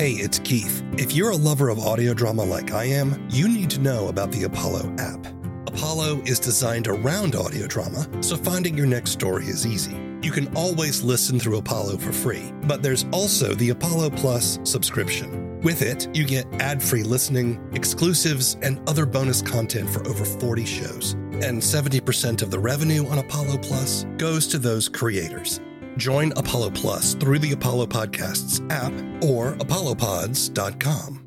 Hey, it's Keith. If you're a lover of audio drama like I am, you need to know about the Apollo app. Apollo is designed around audio drama, so finding your next story is easy. You can always listen through Apollo for free, but there's also the Apollo Plus subscription. With it, you get ad-free listening, exclusives, and other bonus content for over 40 shows. And 70% of the revenue on Apollo Plus goes to those creators. Join Apollo Plus through the Apollo Podcasts app or apollopods.com.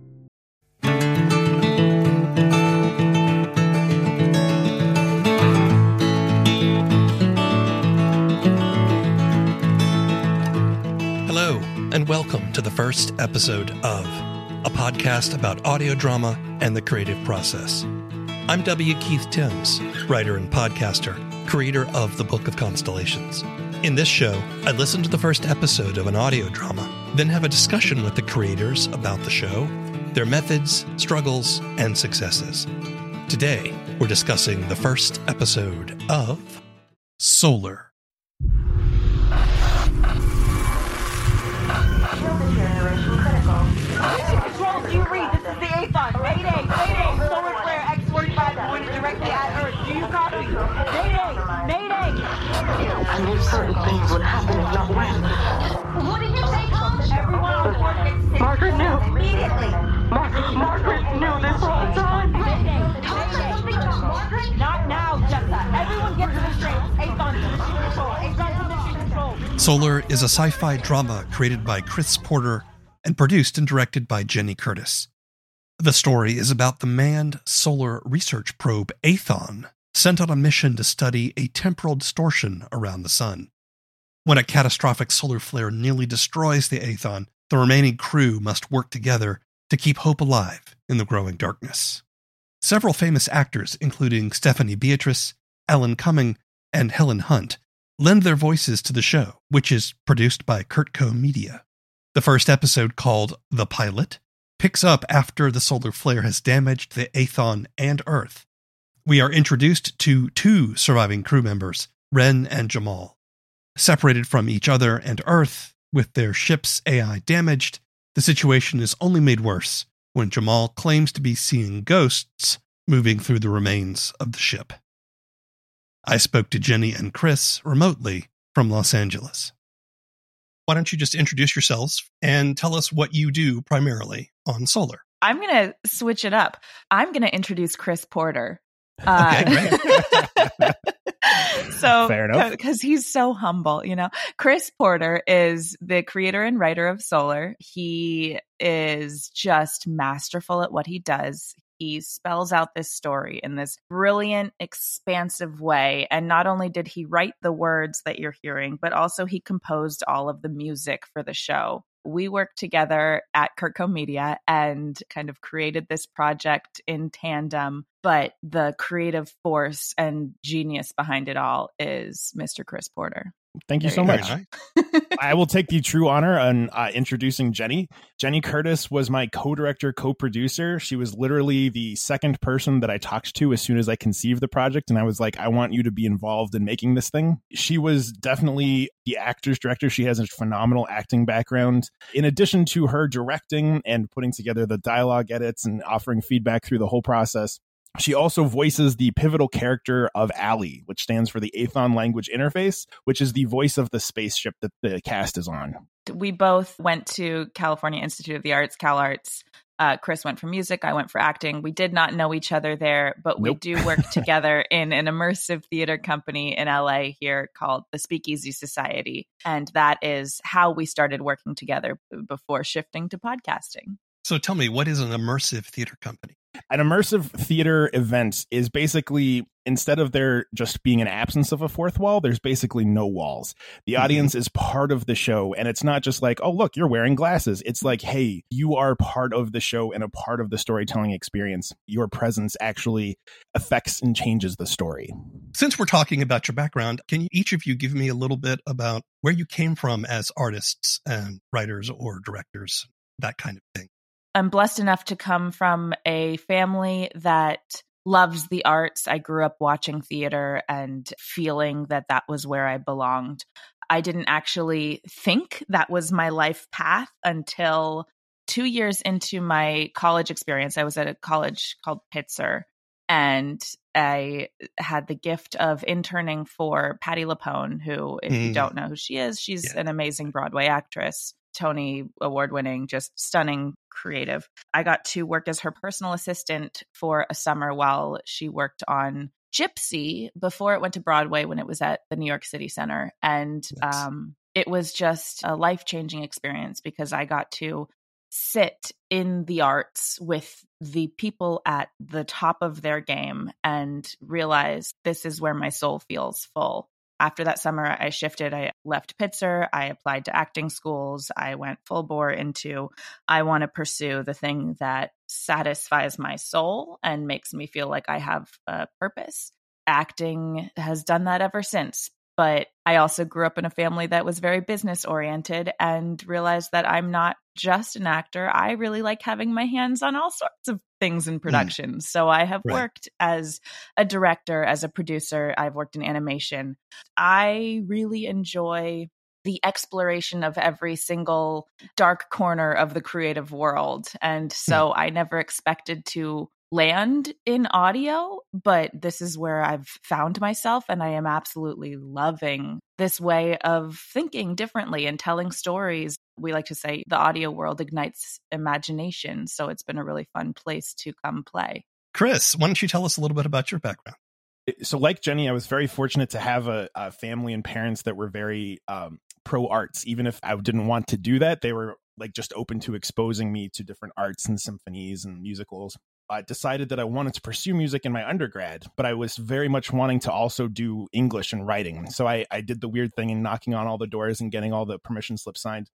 Hello, and welcome to the first episode of a podcast about audio drama and the creative process. I'm W. Keith Timms, writer and podcaster, creator of The Book of Constellations. In this show, I listen to the first episode of an audio drama, then have a discussion with the creators about the show, their methods, struggles, and successes. Today, we're discussing the first episode of Solar. Generation critical. Control Q-Read, this is the Aethon. Mayday, mayday, solar flare X-45 pointed directly at Earth. Do you copy? Mayday, mayday! I knew certain things would happen if not when. What did you say, Tom? Everyone on board fixed it. Margaret knew. Immediately. Margaret knew this whole time. Tom said something about Margaret? Not now, Jessa. Everyone get to the straight. Aethon is mission control. Solar is a sci-fi drama created by Chris Porter and produced and directed by Jenny Curtis. The story is about the manned solar research probe Aethon, sent on a mission to study a temporal distortion around the sun. When a catastrophic solar flare nearly destroys the Aethon, the remaining crew must work together to keep hope alive in the growing darkness. Several famous actors, including Stephanie Beatriz, Alan Cumming, and Helen Hunt, lend their voices to the show, which is produced by Kurtco Media. The first episode, called The Pilot, picks up after the solar flare has damaged the Aethon and Earth. We are introduced to two surviving crew members, Ren and Jamal. Separated from each other and Earth, with their ship's AI damaged, the situation is only made worse when Jamal claims to be seeing ghosts moving through the remains of the ship. I spoke to Jenny and Chris remotely from Los Angeles. Why don't you just introduce yourselves and tell us what you do primarily on Solar? I'm going to switch it up. I'm going to introduce Chris Porter. Okay, so, because he's so humble, you know. Chris Porter is the creator and writer of Solar. He is just masterful at what he does. He spells out this story in this brilliant, expansive way. And not only did he write the words that you're hearing, but also he composed all of the music for the show. We worked together at Kurtco Media and kind of created this project in tandem, but the creative force and genius behind it all is Mr. Chris Porter. Thank you so much. I will take the true honor on introducing Jenny. Jenny Curtis was my co-director, co-producer. She was literally the second person that I talked to as soon as I conceived the project. And I was like, I want you to be involved in making this thing. She was definitely the actor's director. She has a phenomenal acting background. In addition to her directing and putting together the dialogue edits and offering feedback through the whole process, she also voices the pivotal character of Allie, which stands for the Aethon Language Interface, which is the voice of the spaceship that the cast is on. We both went to California Institute of the Arts, CalArts. Chris went for music. I went for acting. We did not know each other there, but we do work together in an immersive theater company in LA here called the Speakeasy Society. And that is how we started working together before shifting to podcasting. So tell me, what is an immersive theater company? An immersive theater event is basically, instead of there just being an absence of a fourth wall, there's basically no walls. The audience is part of the show, and it's not just like, oh, look, you're wearing glasses. It's like, hey, you are part of the show and a part of the storytelling experience. Your presence actually affects and changes the story. Since we're talking about your background, can each of you give me a little bit about where you came from as artists and writers or directors, that kind of thing? I'm blessed enough to come from a family that loves the arts. I grew up watching theater and feeling that that was where I belonged. I didn't actually think that was my life path until 2 years into my college experience, I was at a college called Pitzer, and I had the gift of interning for Patti LuPone, who, if you don't know who she is, she's an amazing Broadway actress, Tony award-winning, just stunning creative. I got to work as her personal assistant for a summer while she worked on Gypsy before it went to Broadway when it was at the New York City Center. And it was just a life-changing experience because I got to sit in the arts with the people at the top of their game and realize this is where my soul feels full. After that summer, I shifted. I left Pitzer. I applied to acting schools. I went full bore into, I want to pursue the thing that satisfies my soul and makes me feel like I have a purpose. Acting has done that ever since. But I also grew up in a family that was very business oriented and realized that I'm not just an actor. I really like having my hands on all sorts of things in production. So I have worked as a director, as a producer. I've worked in animation. I really enjoy the exploration of every single dark corner of the creative world. And so I never expected to land in audio, but this is where I've found myself, and I am absolutely loving this way of thinking differently and telling stories. We like to say the audio world ignites imagination, so it's been a really fun place to come play. Chris, why don't you tell us a little bit about your background? So like Jenny, I was very fortunate to have a family and parents that were very pro arts. Even if I didn't want to do that, they were like just open to exposing me to different arts and symphonies and musicals. I decided that I wanted to pursue music in my undergrad, but I was very much wanting to also do English and writing. So I did the weird thing in knocking on all the doors and getting all the permission slips signed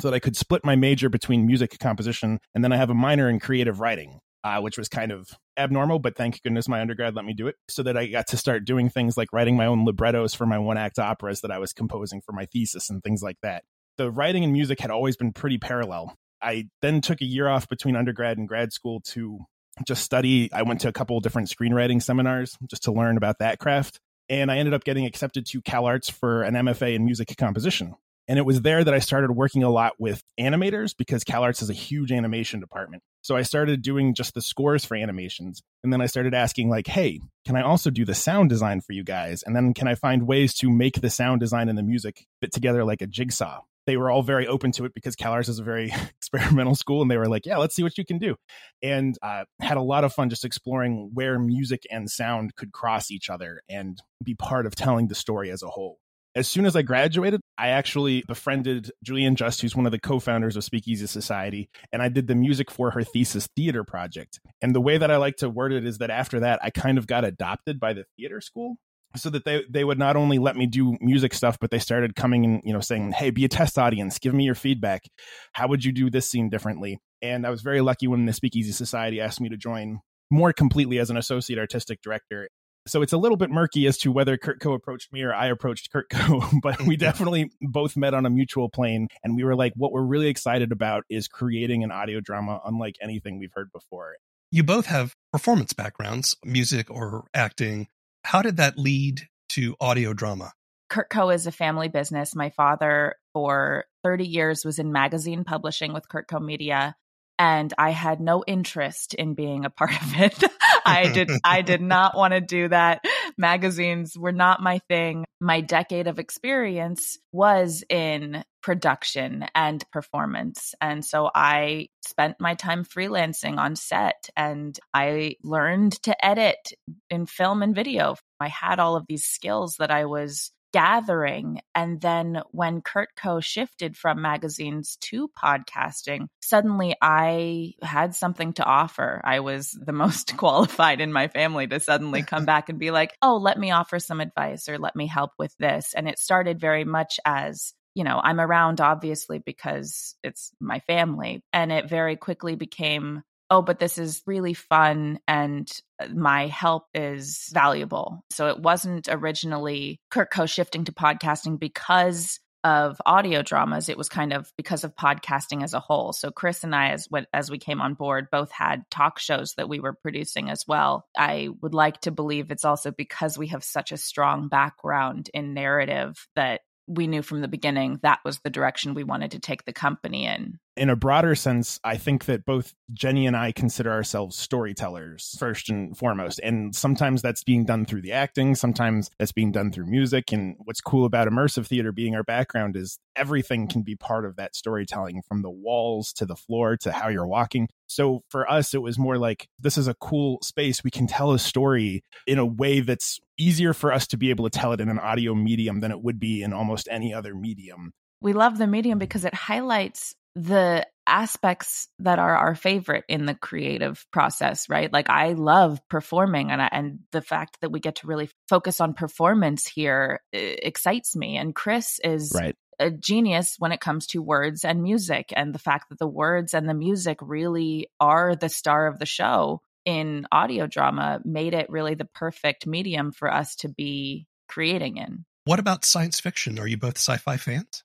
so that I could split my major between music composition. And then I have a minor in creative writing, which was kind of abnormal, but thank goodness my undergrad let me do it so that I got to start doing things like writing my own librettos for my one act operas that I was composing for my thesis and things like that. The writing and music had always been pretty parallel. I then took a year off between undergrad and grad school to just study. I went to a couple of different screenwriting seminars just to learn about that craft. And I ended up getting accepted to CalArts for an MFA in music composition. And it was there that I started working a lot with animators because CalArts is a huge animation department. So I started doing just the scores for animations. And then I started asking like, hey, can I also do the sound design for you guys? And then can I find ways to make the sound design and the music fit together like a jigsaw? They were all very open to it because CalArts is a very experimental school. And they were like, yeah, let's see what you can do. And had a lot of fun just exploring where music and sound could cross each other and be part of telling the story as a whole. As soon as I graduated, I actually befriended Julian Just, who's one of the co-founders of Speakeasy Society, and I did the music for her thesis theater project. And the way that I like to word it is that after that, I kind of got adopted by the theater school. So that they would not only let me do music stuff, but they started coming and, you know, saying, hey, be a test audience. Give me your feedback. How would you do this scene differently? And I was very lucky when the Speakeasy Society asked me to join more completely as an associate artistic director. So it's a little bit murky as to whether Kurtco approached me or I approached Kurtco, but we definitely both met on a mutual plane. And we were like, what we're really excited about is creating an audio drama unlike anything we've heard before. You both have performance backgrounds, music or acting. How did that lead to audio drama? Kurtco is a family business. My father, for 30 years, was in magazine publishing with Kurtco Media, and I had no interest in being a part of it. I did not want to do that. Magazines were not my thing. My decade of experience was in production and performance. And so I spent my time freelancing on set, and I learned to edit in film and video. I had all of these skills that I was gathering. And then when Kurtco shifted from magazines to podcasting, suddenly I had something to offer. I was the most qualified in my family to suddenly come back and be like, oh, let me offer some advice or let me help with this. And it started very much as, you know, I'm around obviously because it's my family. And it very quickly became, oh, but this is really fun and my help is valuable. So it wasn't originally Kurtco shifting to podcasting because of audio dramas. It was kind of because of podcasting as a whole. So Chris and I, as we came on board, both had talk shows that we were producing as well. I would like to believe it's also because we have such a strong background in narrative that we knew from the beginning that was the direction we wanted to take the company in. in a broader sense, I think that both Jenny and I consider ourselves storytellers first and foremost. And sometimes that's being done through the acting. Sometimes that's being done through music. And what's cool about immersive theater being our background is everything can be part of that storytelling, from the walls to the floor to how you're walking. So for us, it was more like, this is a cool space. We can tell a story in a way that's easier for us to be able to tell it in an audio medium than it would be in almost any other medium. We love the medium because it highlights the aspects that are our favorite in the creative process, right? Like, I love performing, and the fact that we get to really focus on performance here excites me. And Chris is a genius when it comes to words and music, and the fact that the words and the music really are the star of the show in audio drama made it really the perfect medium for us to be creating in. What about science fiction? Are you both sci-fi fans?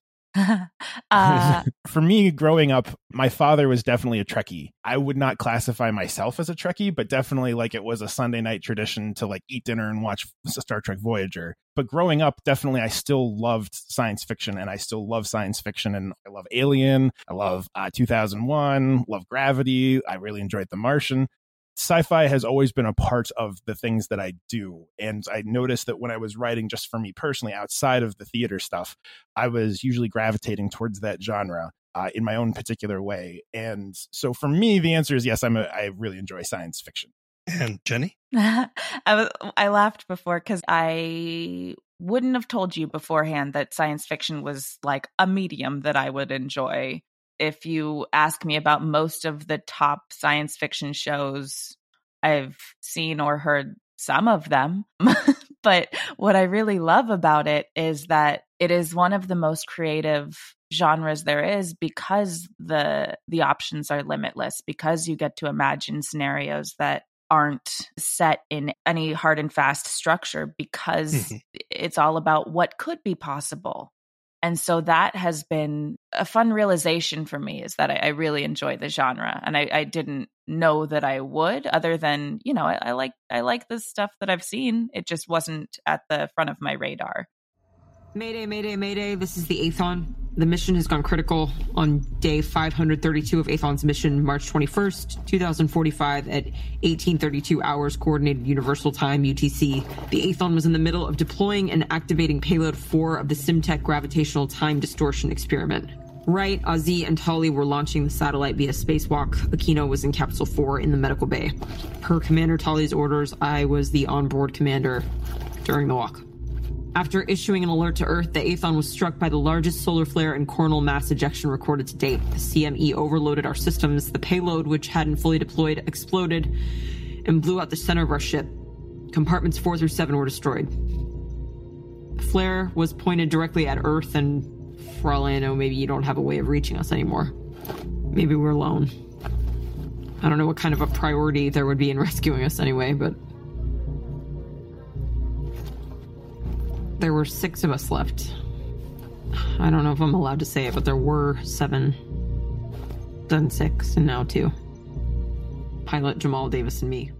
For me, growing up, my father was definitely a Trekkie. I would not classify myself as a Trekkie, but definitely, like, it was a Sunday night tradition to, like, eat dinner and watch Star Trek Voyager. But growing up, definitely, I still loved science fiction, and I still love science fiction, and I love Alien, I love 2001, love Gravity, I really enjoyed The Martian. Sci-fi has always been a part of the things that I do. And I noticed that when I was writing, just for me personally, outside of the theater stuff, I was usually gravitating towards that genre in my own particular way. And so for me, the answer is yes, I really enjoy science fiction. And Jenny? I laughed before because I wouldn't have told you beforehand that science fiction was like a medium that I would enjoy. If you ask me about most of the top science fiction shows, I've seen or heard some of them. But what I really love about it is that it is one of the most creative genres there is, because the options are limitless, because you get to imagine scenarios that aren't set in any hard and fast structure, because it's all about what could be possible. And so that has been a fun realization for me, is that I really enjoy the genre. And I didn't know that I would, other than, you know, I like this stuff that I've seen. It just wasn't at the front of my radar. Mayday, mayday, mayday. This is the Aethon. The mission has gone critical on day 532 of Aethon's mission, March 21st, 2045 at 1832 hours Coordinated Universal Time, UTC. The Aethon was in the middle of deploying and activating payload 4 of the SimTech gravitational time distortion experiment. Wright, Ozzy, and Tully were launching the satellite via spacewalk. Aquino was in Capsule 4 in the medical bay. Per Commander Tully's orders, I was the onboard commander during the walk. After issuing an alert to Earth, the Aethon was struck by the largest solar flare and coronal mass ejection recorded to date. The CME overloaded our systems. The payload, which hadn't fully deployed, exploded and blew out the center of our ship. Compartments 4 through 7 were destroyed. The flare was pointed directly at Earth, and for all I know, maybe you don't have a way of reaching us anymore. Maybe we're alone. I don't know what kind of a priority there would be in rescuing us anyway, but... there were 6 of us left. I don't know if I'm allowed to say it, but there were 7. Then 6, and now 2. Pilot Jamal Davis and me.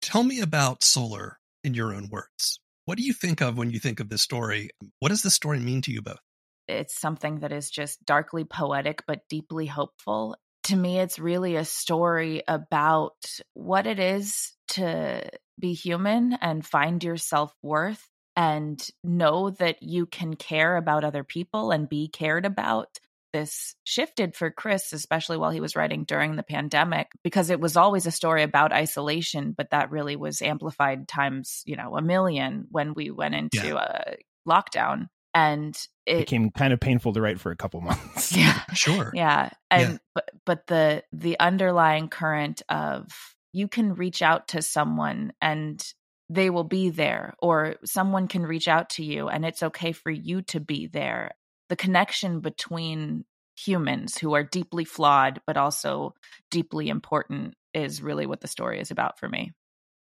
Tell me about Solar in your own words. What do you think of when you think of this story? What does this story mean to you both? It's something that is just darkly poetic, but deeply hopeful. To me, it's really a story about what it is to be human and find your self-worth, and know that you can care about other people and be cared about. This shifted for Chris, especially while he was writing during the pandemic, because it was always a story about isolation, but that really was amplified times, you know, 1,000,000 when we went into a lockdown. And it became kind of painful to write for a couple months. Yeah, sure. Yeah. And but the underlying current of, you can reach out to someone and they will be there, or someone can reach out to you and it's okay for you to be there. The connection between humans who are deeply flawed, but also deeply important, is really what the story is about for me.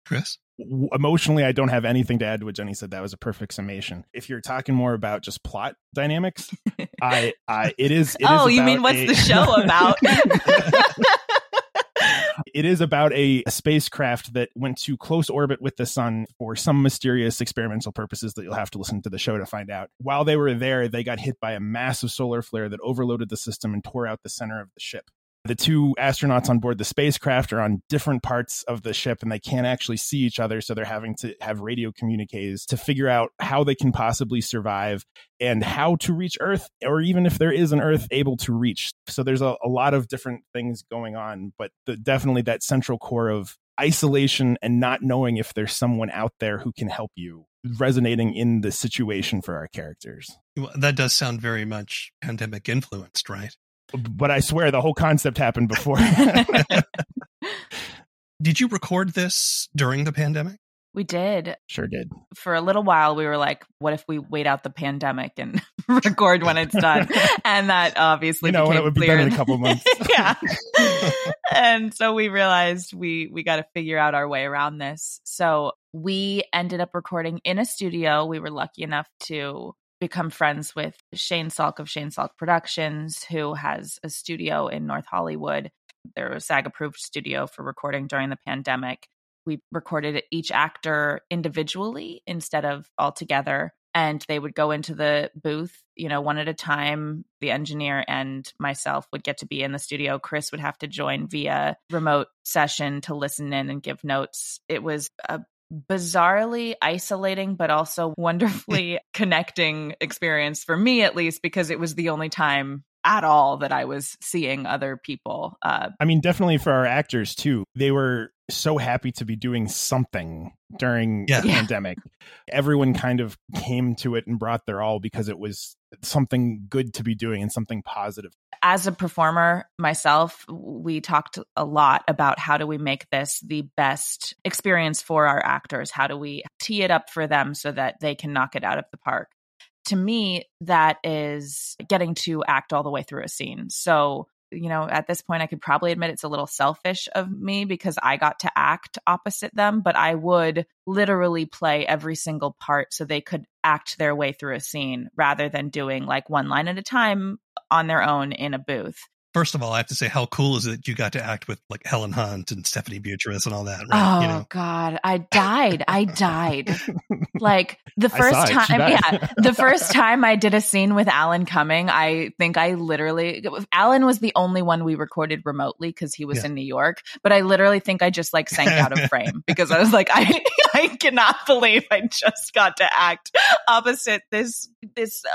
Chris? Emotionally, I don't have anything to add to what Jenny said. That was a perfect summation. If you're talking more about just plot dynamics, it is. It is about, you mean what's the show about? It is about a spacecraft that went to close orbit with the sun for some mysterious experimental purposes that you'll have to listen to the show to find out. While they were there, they got hit by a massive solar flare that overloaded the system and tore out the center of the ship. The two astronauts on board the spacecraft are on different parts of the ship and they can't actually see each other. So they're having to have radio communiques to figure out how they can possibly survive and how to reach Earth, or even if there is an Earth able to reach. So there's a lot of different things going on, but definitely that central core of isolation and not knowing if there's someone out there who can help you resonating in the situation for our characters. Well, that does sound very much pandemic influenced, right? But I swear the whole concept happened before. Did you record this during the pandemic? We did. Sure did. For a little while, we were like, what if we wait out the pandemic and record when it's done? And that obviously became it would be done in a couple of months. Yeah. And so we realized we got to figure out our way around this. So we ended up recording in a studio. We were lucky enough to become friends with Shane Salk of Shane Salk Productions, who has a studio in North Hollywood. They're a SAG-approved studio for recording during the pandemic. We recorded each actor individually instead of all together, and they would go into the booth, one at a time. The engineer and myself would get to be in the studio. Chris would have to join via remote session to listen in and give notes. It was a bizarrely isolating, but also wonderfully connecting experience for me, at least, because it was the only time at all that I was seeing other people. Definitely for our actors, too. They were so happy to be doing something during the pandemic. Everyone kind of came to it and brought their all because it was something good to be doing and something positive. As a performer myself, we talked a lot about how do we make this the best experience for our actors? How do we tee it up for them so that they can knock it out of the park? To me, that is getting to act all the way through a scene. So, at this point, I could probably admit it's a little selfish of me because I got to act opposite them, but I would literally play every single part so they could act their way through a scene rather than doing like one line at a time on their own in a booth. First of all, I have to say, how cool is it that you got to act with like Helen Hunt and Stephanie Beatriz and all that? Right? Oh, God, I died. Like the first time I did a scene with Alan Cumming, I think Alan was the only one we recorded remotely because he was in New York. But I literally think I just like sank out of frame because I was like, I cannot believe I just got to act opposite this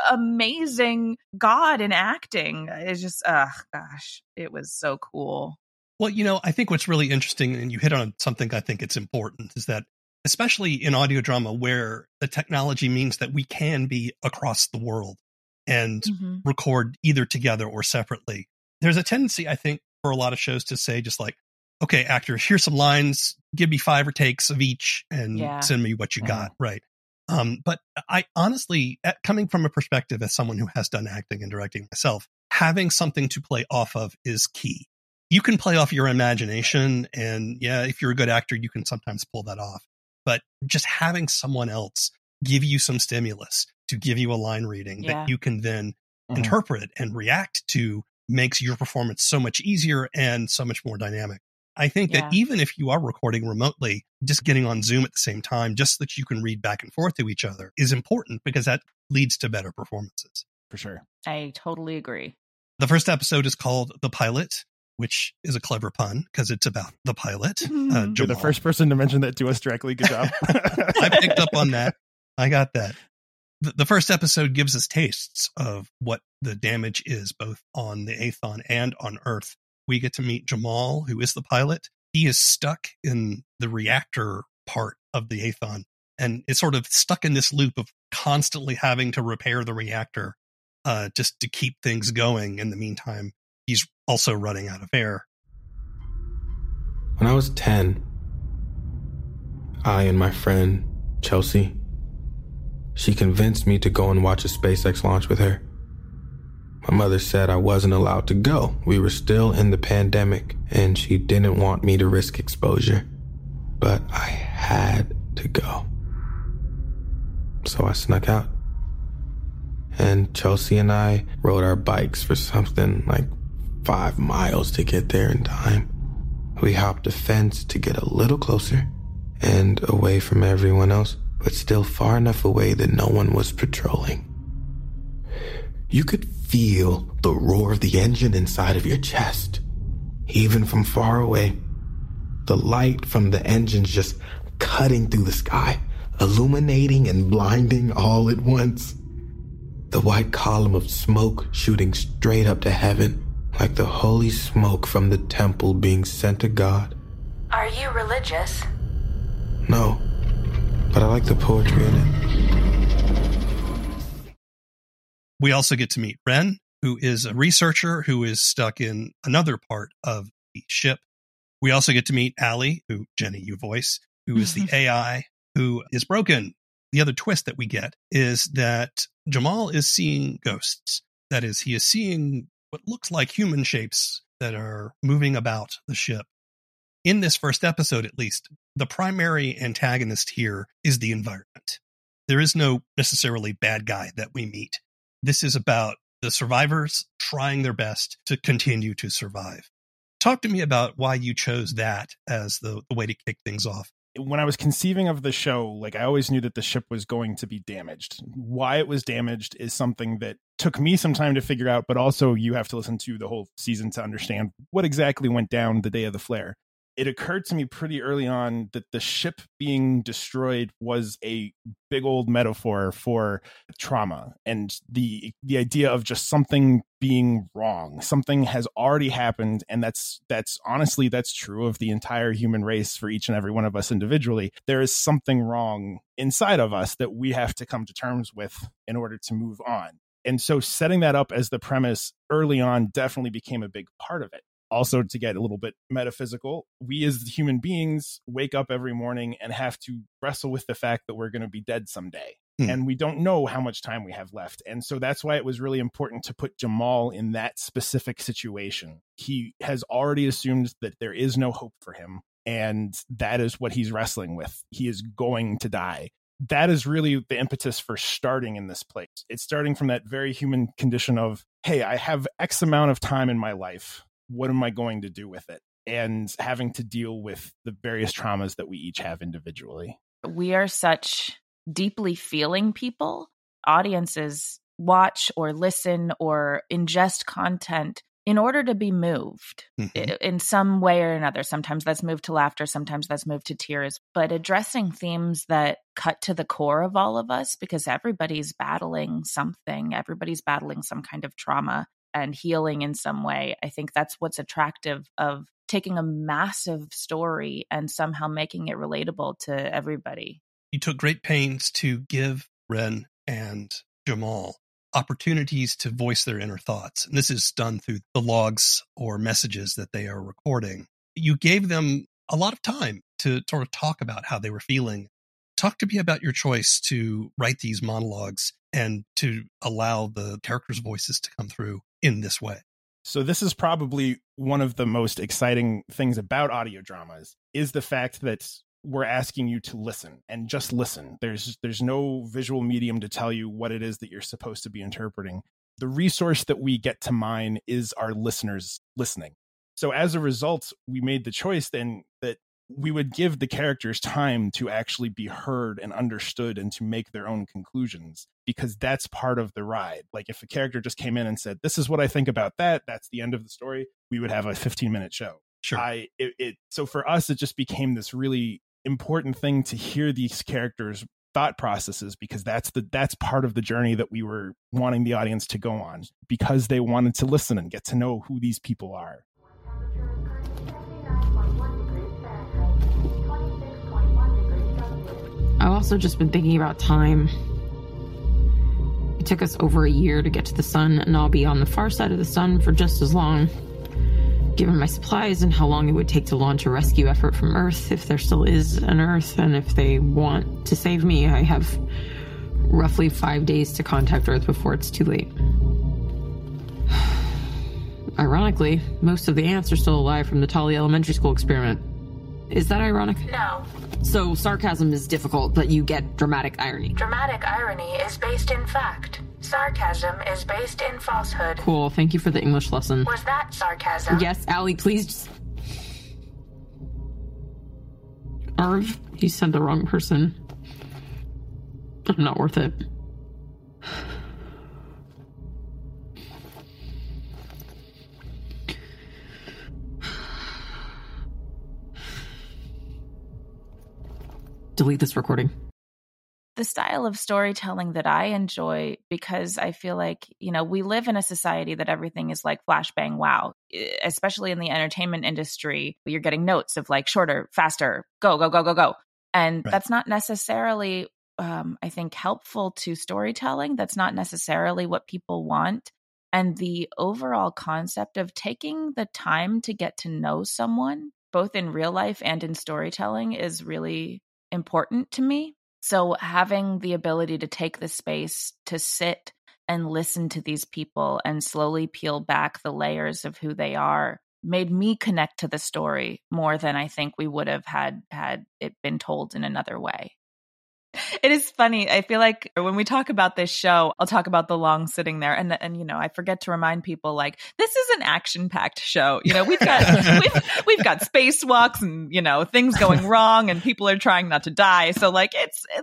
amazing god in acting. It's just, gosh, it was so cool. Well, I think what's really interesting, and you hit on something I think it's important, is that especially in audio drama where the technology means that we can be across the world and record either together or separately, there's a tendency, I think, for a lot of shows to say just like, okay, actors, here's some lines, give me 5 or takes of each and send me what you got, right? But I honestly, coming from a perspective as someone who has done acting and directing myself, having something to play off of is key. You can play off your imagination, and if you're a good actor, you can sometimes pull that off. But just having someone else give you some stimulus to give you a line reading that you can then interpret and react to makes your performance so much easier and so much more dynamic. I think that even if you are recording remotely, just getting on Zoom at the same time, just so that you can read back and forth to each other is important because that leads to better performances. For sure. I totally agree. The first episode is called The Pilot, which is a clever pun because it's about the pilot. You're the first person to mention that to us directly. Good job. I picked up on that. I got that. The first episode gives us tastes of what the damage is both on the Aethon and on Earth. We get to meet Jamal, who is the pilot. He is stuck in the reactor part of the Aethon and is sort of stuck in this loop of constantly having to repair the reactor just to keep things going. In the meantime, he's also running out of air. When I was 10, I and my friend, Chelsea, she convinced me to go and watch a SpaceX launch with her. My mother said I wasn't allowed to go. We were still in the pandemic, and she didn't want me to risk exposure. But I had to go. So I snuck out. And Chelsea and I rode our bikes for something like 5 miles to get there in time. We hopped a fence to get a little closer and away from everyone else, but still far enough away that no one was patrolling. You could feel the roar of the engine inside of your chest, even from far away. The light from the engines just cutting through the sky, illuminating and blinding all at once. The white column of smoke shooting straight up to heaven, like the holy smoke from the temple being sent to God. Are you religious? No, but I like the poetry in it. We also get to meet Wren, who is a researcher who is stuck in another part of the ship. We also get to meet Allie, who, Jenny, you voice, who is the AI, who is broken. The other twist that we get is that Jamal is seeing ghosts. That is, he is seeing what looks like human shapes that are moving about the ship. In this first episode, at least, the primary antagonist here is the environment. There is no necessarily bad guy that we meet. This is about the survivors trying their best to continue to survive. Talk to me about why you chose that as the way to kick things off. When I was conceiving of the show, I always knew that the ship was going to be damaged. Why it was damaged is something that took me some time to figure out, but also you have to listen to the whole season to understand what exactly went down the day of the flare. It occurred to me pretty early on that the ship being destroyed was a big old metaphor for trauma and the idea of just something being wrong. Something has already happened. And that's honestly true of the entire human race for each and every one of us individually. There is something wrong inside of us that we have to come to terms with in order to move on. And so setting that up as the premise early on definitely became a big part of it. Also, to get a little bit metaphysical, we as human beings wake up every morning and have to wrestle with the fact that we're going to be dead someday. And we don't know how much time we have left. And so that's why it was really important to put Jamal in that specific situation. He has already assumed that there is no hope for him. And that is what he's wrestling with. He is going to die. That is really the impetus for starting in this place. It's starting from that very human condition of, hey, I have X amount of time in my life. What am I going to do with it? And having to deal with the various traumas that we each have individually. We are such deeply feeling people. Audiences watch or listen or ingest content in order to be moved in some way or another. Sometimes that's moved to laughter. Sometimes that's moved to tears. But addressing themes that cut to the core of all of us, because everybody's battling something. Everybody's battling some kind of trauma and healing in some way. I think that's what's attractive of taking a massive story and somehow making it relatable to everybody. You took great pains to give Wren and Jamal opportunities to voice their inner thoughts. And this is done through the logs or messages that they are recording. You gave them a lot of time to sort of talk about how they were feeling. Talk to me about your choice to write these monologues and to allow the characters' voices to come through in this way. So this is probably one of the most exciting things about audio dramas is the fact that we're asking you to listen and just listen. There's no visual medium to tell you what it is that you're supposed to be interpreting. The resource that we get to mine is our listeners listening. So as a result, we made the choice then that we would give the characters time to actually be heard and understood and to make their own conclusions, because that's part of the ride. If a character just came in and said, this is what I think about that, that's the end of the story, we would have a 15-minute show. Sure. So for us, it just became this really important thing to hear these characters' thought processes, because that's part of the journey that we were wanting the audience to go on, because they wanted to listen and get to know who these people are. I've also just been thinking about time. It took us over a year to get to the sun, and I'll be on the far side of the sun for just as long. Given my supplies and how long it would take to launch a rescue effort from Earth, if there still is an Earth, and if they want to save me, I have roughly 5 days to contact Earth before it's too late. Ironically, most of the ants are still alive from the Tolly Elementary School experiment. Is that ironic? No. So sarcasm is difficult, but you get dramatic irony. Dramatic irony is based in fact. Sarcasm is based in falsehood. Cool. Thank you for the English lesson. Was that sarcasm? Yes, Allie, please just... Or he said the wrong person. I'm not worth it. Delete this recording. The style of storytelling that I enjoy, because I feel like, you know, we live in a society that everything is like flashbang wow, especially in the entertainment industry. You're getting notes of like shorter, faster, go, go, go, go, go. And right. That's not necessarily, I think, helpful to storytelling. That's not necessarily what people want. And the overall concept of taking the time to get to know someone, both in real life and in storytelling, is really important to me. So having the ability to take the space to sit and listen to these people and slowly peel back the layers of who they are made me connect to the story more than I think we would have had it been told in another way. It is funny. I feel like when we talk about this show, I'll talk about the long sitting there, and you know, I forget to remind people like this is an action-packed show. You know, we've got we've got spacewalks and, you know, things going wrong and people are trying not to die. So like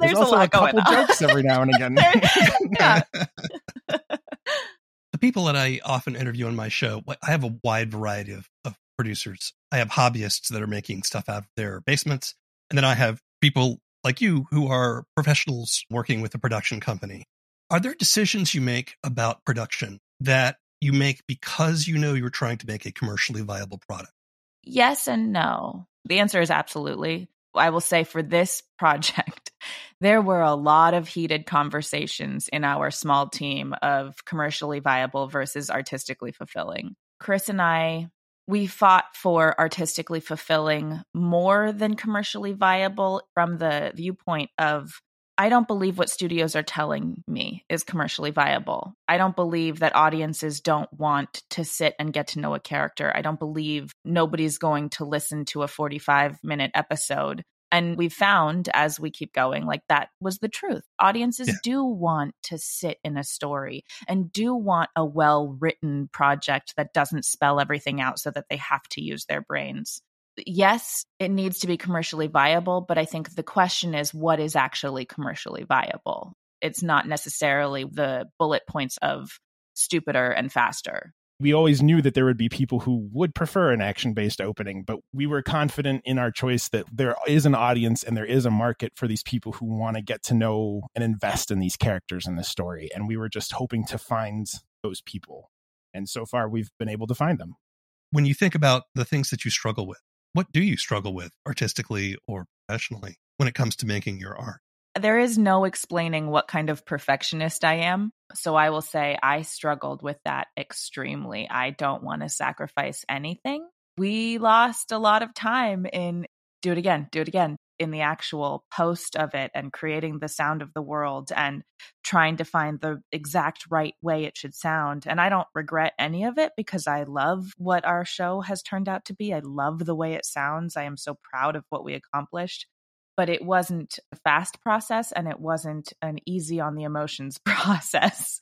there's also a lot going on. There's jokes every now and again. Yeah. The people that I often interview on my show, I have a wide variety of producers. I have hobbyists that are making stuff out of their basements, and then I have people like you, who are professionals working with a production company. Are there decisions you make about production that you make because you know you're trying to make a commercially viable product? Yes and no. The answer is absolutely. I will say for this project, there were a lot of heated conversations in our small team of commercially viable versus artistically fulfilling. Chris and I, we fought for artistically fulfilling more than commercially viable from the viewpoint of, I don't believe what studios are telling me is commercially viable. I don't believe that audiences don't want to sit and get to know a character. I don't believe nobody's going to listen to a 45-minute episode. And we found as we keep going, like that was the truth. Audiences do want to sit in a story and do want a well-written project that doesn't spell everything out so that they have to use their brains. Yes, it needs to be commercially viable, but I think the question is what is actually commercially viable? It's not necessarily the bullet points of stupider and faster. We always knew that there would be people who would prefer an action-based opening, but we were confident in our choice that there is an audience and there is a market for these people who want to get to know and invest in these characters in this story. And we were just hoping to find those people. And so far, we've been able to find them. When you think about the things that you struggle with, what do you struggle with artistically or professionally when it comes to making your art? There is no explaining what kind of perfectionist I am. So I will say I struggled with that extremely. I don't want to sacrifice anything. We lost a lot of time in do it again, in the actual post of it and creating the sound of the world and trying to find the exact right way it should sound. And I don't regret any of it because I love what our show has turned out to be. I love the way it sounds. I am so proud of what we accomplished. But it wasn't a fast process and it wasn't an easy on the emotions process.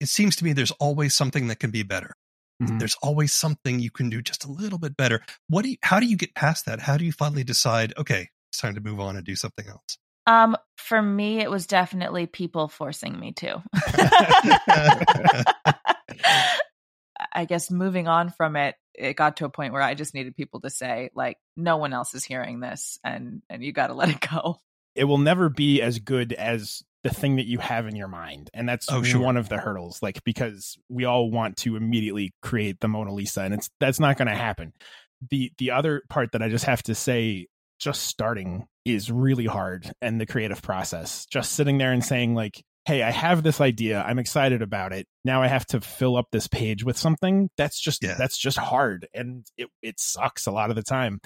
It seems to me there's always something that can be better. Mm-hmm. There's always something you can do just a little bit better. How do you get past that? How do you finally decide, okay, it's time to move on and do something else? For me, it was definitely people forcing me to. I guess moving on from it, it got to a point where I just needed people to say, like, no one else is hearing this and you got to let it go. It will never be as good as the thing that you have in your mind. And that's one of the hurdles, like, because we all want to immediately create the Mona Lisa and that's not going to happen. The other part that I just have to say, just starting is really hard. And the creative process, just sitting there and saying like, hey, I have this idea. I'm excited about it. Now I have to fill up this page with something. That's just hard. And it sucks a lot of the time.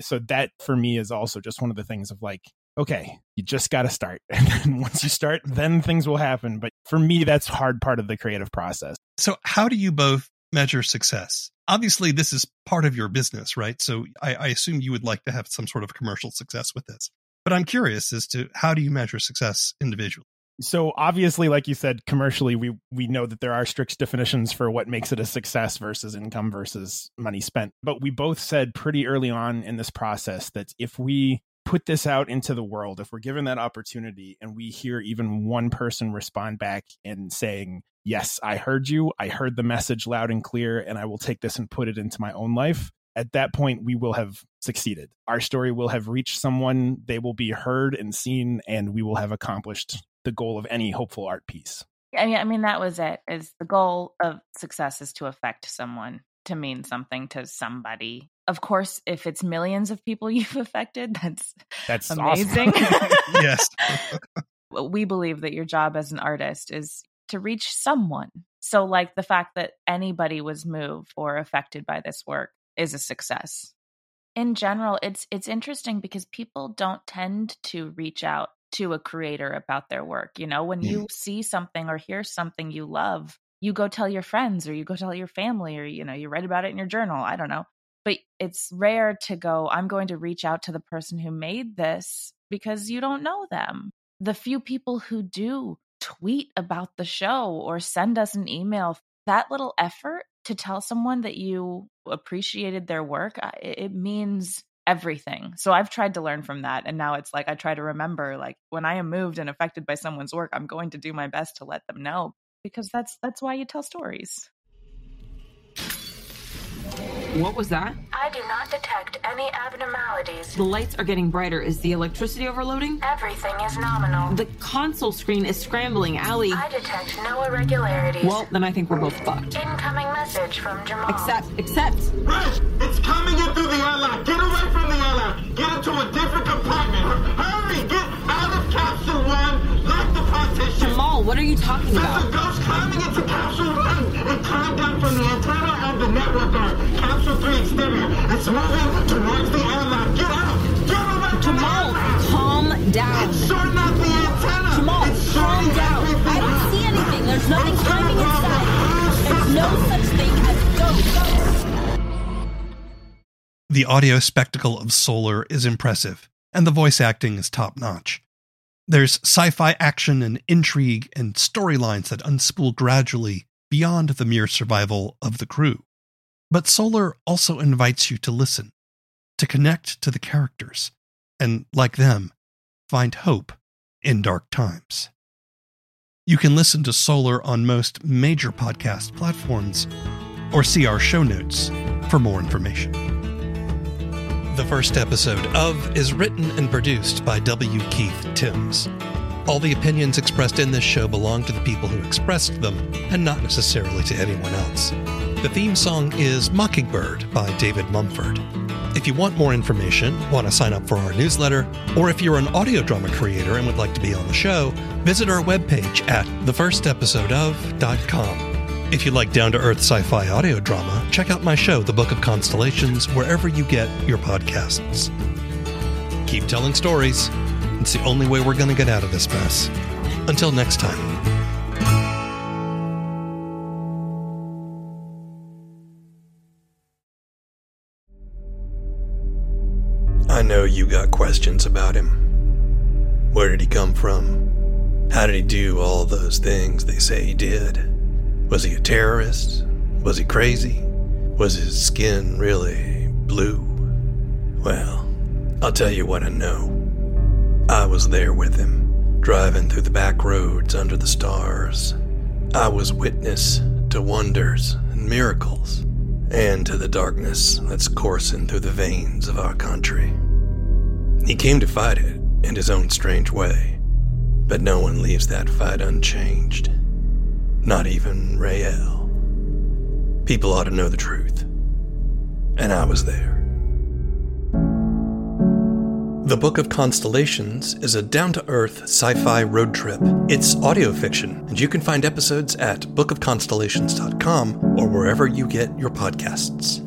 So that for me is also just one of the things of like, okay, you just got to start. And then once you start, then things will happen. But for me, that's hard part of the creative process. So how do you both measure success? Obviously, this is part of your business, right? So I assume you would like to have some sort of commercial success with this. But I'm curious as to how do you measure success individually? So obviously, like you said, commercially, we know that there are strict definitions for what makes it a success versus income versus money spent. But we both said pretty early on in this process that if we put this out into the world, if we're given that opportunity and we hear even one person respond back and saying, yes, I heard you, I heard the message loud and clear, and I will take this and put it into my own life. At that point, we will have succeeded. Our story will have reached someone, they will be heard and seen, and we will have accomplished the goal of any hopeful art piece. I mean, that was it, is the goal of success is to affect someone, to mean something to somebody. Of course, if it's millions of people you've affected, that's amazing. Awesome. Yes. We believe that your job as an artist is to reach someone. So like the fact that anybody was moved or affected by this work is a success. In general, it's interesting because people don't tend to reach out to a creator about their work. You know, when you see something or hear something you love, you go tell your friends or you go tell your family, or, you know, you write about it in your journal. I don't know. But it's rare to go, I'm going to reach out to the person who made this, because you don't know them. The few people who do tweet about the show or send us an email, that little effort to tell someone that you appreciated their work, it means everything. So I've tried to learn from that. And now it's like, I try to remember, like, when I am moved and affected by someone's work, I'm going to do my best to let them know, because that's why you tell stories. What was that? I do not detect any abnormalities. The lights are getting brighter. Is the electricity overloading? Everything is nominal. The console screen is scrambling. Allie. I detect no irregularities. Well, then I think we're both fucked. Incoming message from Jamal. Accept. Rich, it's coming in through the airlock. Get away from the airlock. Get into a different compartment. Hurry, get out of capsule one. Lock the partition. Jamal, what are you talking about? There's a ghost climbing into capsule one. It climbed down from the antenna of the network arm. Capsule 3 exterior. It's moving towards the airlock. Get out! Get away! Jamal, calm down. It's shorting out the antenna. Jamal, calm down. I don't see anything. There's nothing climbing inside. There's no such thing as ghosts. The audio spectacle of Solar is impressive, and the voice acting is top-notch. There's sci-fi action and intrigue and storylines that unspool gradually beyond the mere survival of the crew. But Solar also invites you to listen, to connect to the characters, and, like them, find hope in dark times. You can listen to Solar on most major podcast platforms, or see our show notes for more information. The first episode of is written and produced by W. Keith Timms. All the opinions expressed in this show belong to the people who expressed them, and not necessarily to anyone else. The theme song is Mockingbird by David Mumford. If you want more information, want to sign up for our newsletter, or if you're an audio drama creator and would like to be on the show, visit our webpage at thefirstepisodeof.com. If you like down-to-earth sci-fi audio drama, check out my show, The Book of Constellations, wherever you get your podcasts. Keep telling stories. It's the only way we're going to get out of this mess. Until next time. I know you got questions about him. Where did he come from? How did he do all those things they say he did? Was he a terrorist? Was he crazy? Was his skin really blue? Well, I'll tell you what I know. I was there with him, driving through the back roads under the stars. I was witness to wonders and miracles, and to the darkness that's coursing through the veins of our country. He came to fight it in his own strange way, but no one leaves that fight unchanged. Not even Rael. People ought to know the truth, and I was there. The Book of Constellations is a down-to-earth sci-fi road trip. It's audio fiction, and you can find episodes at bookofconstellations.com or wherever you get your podcasts.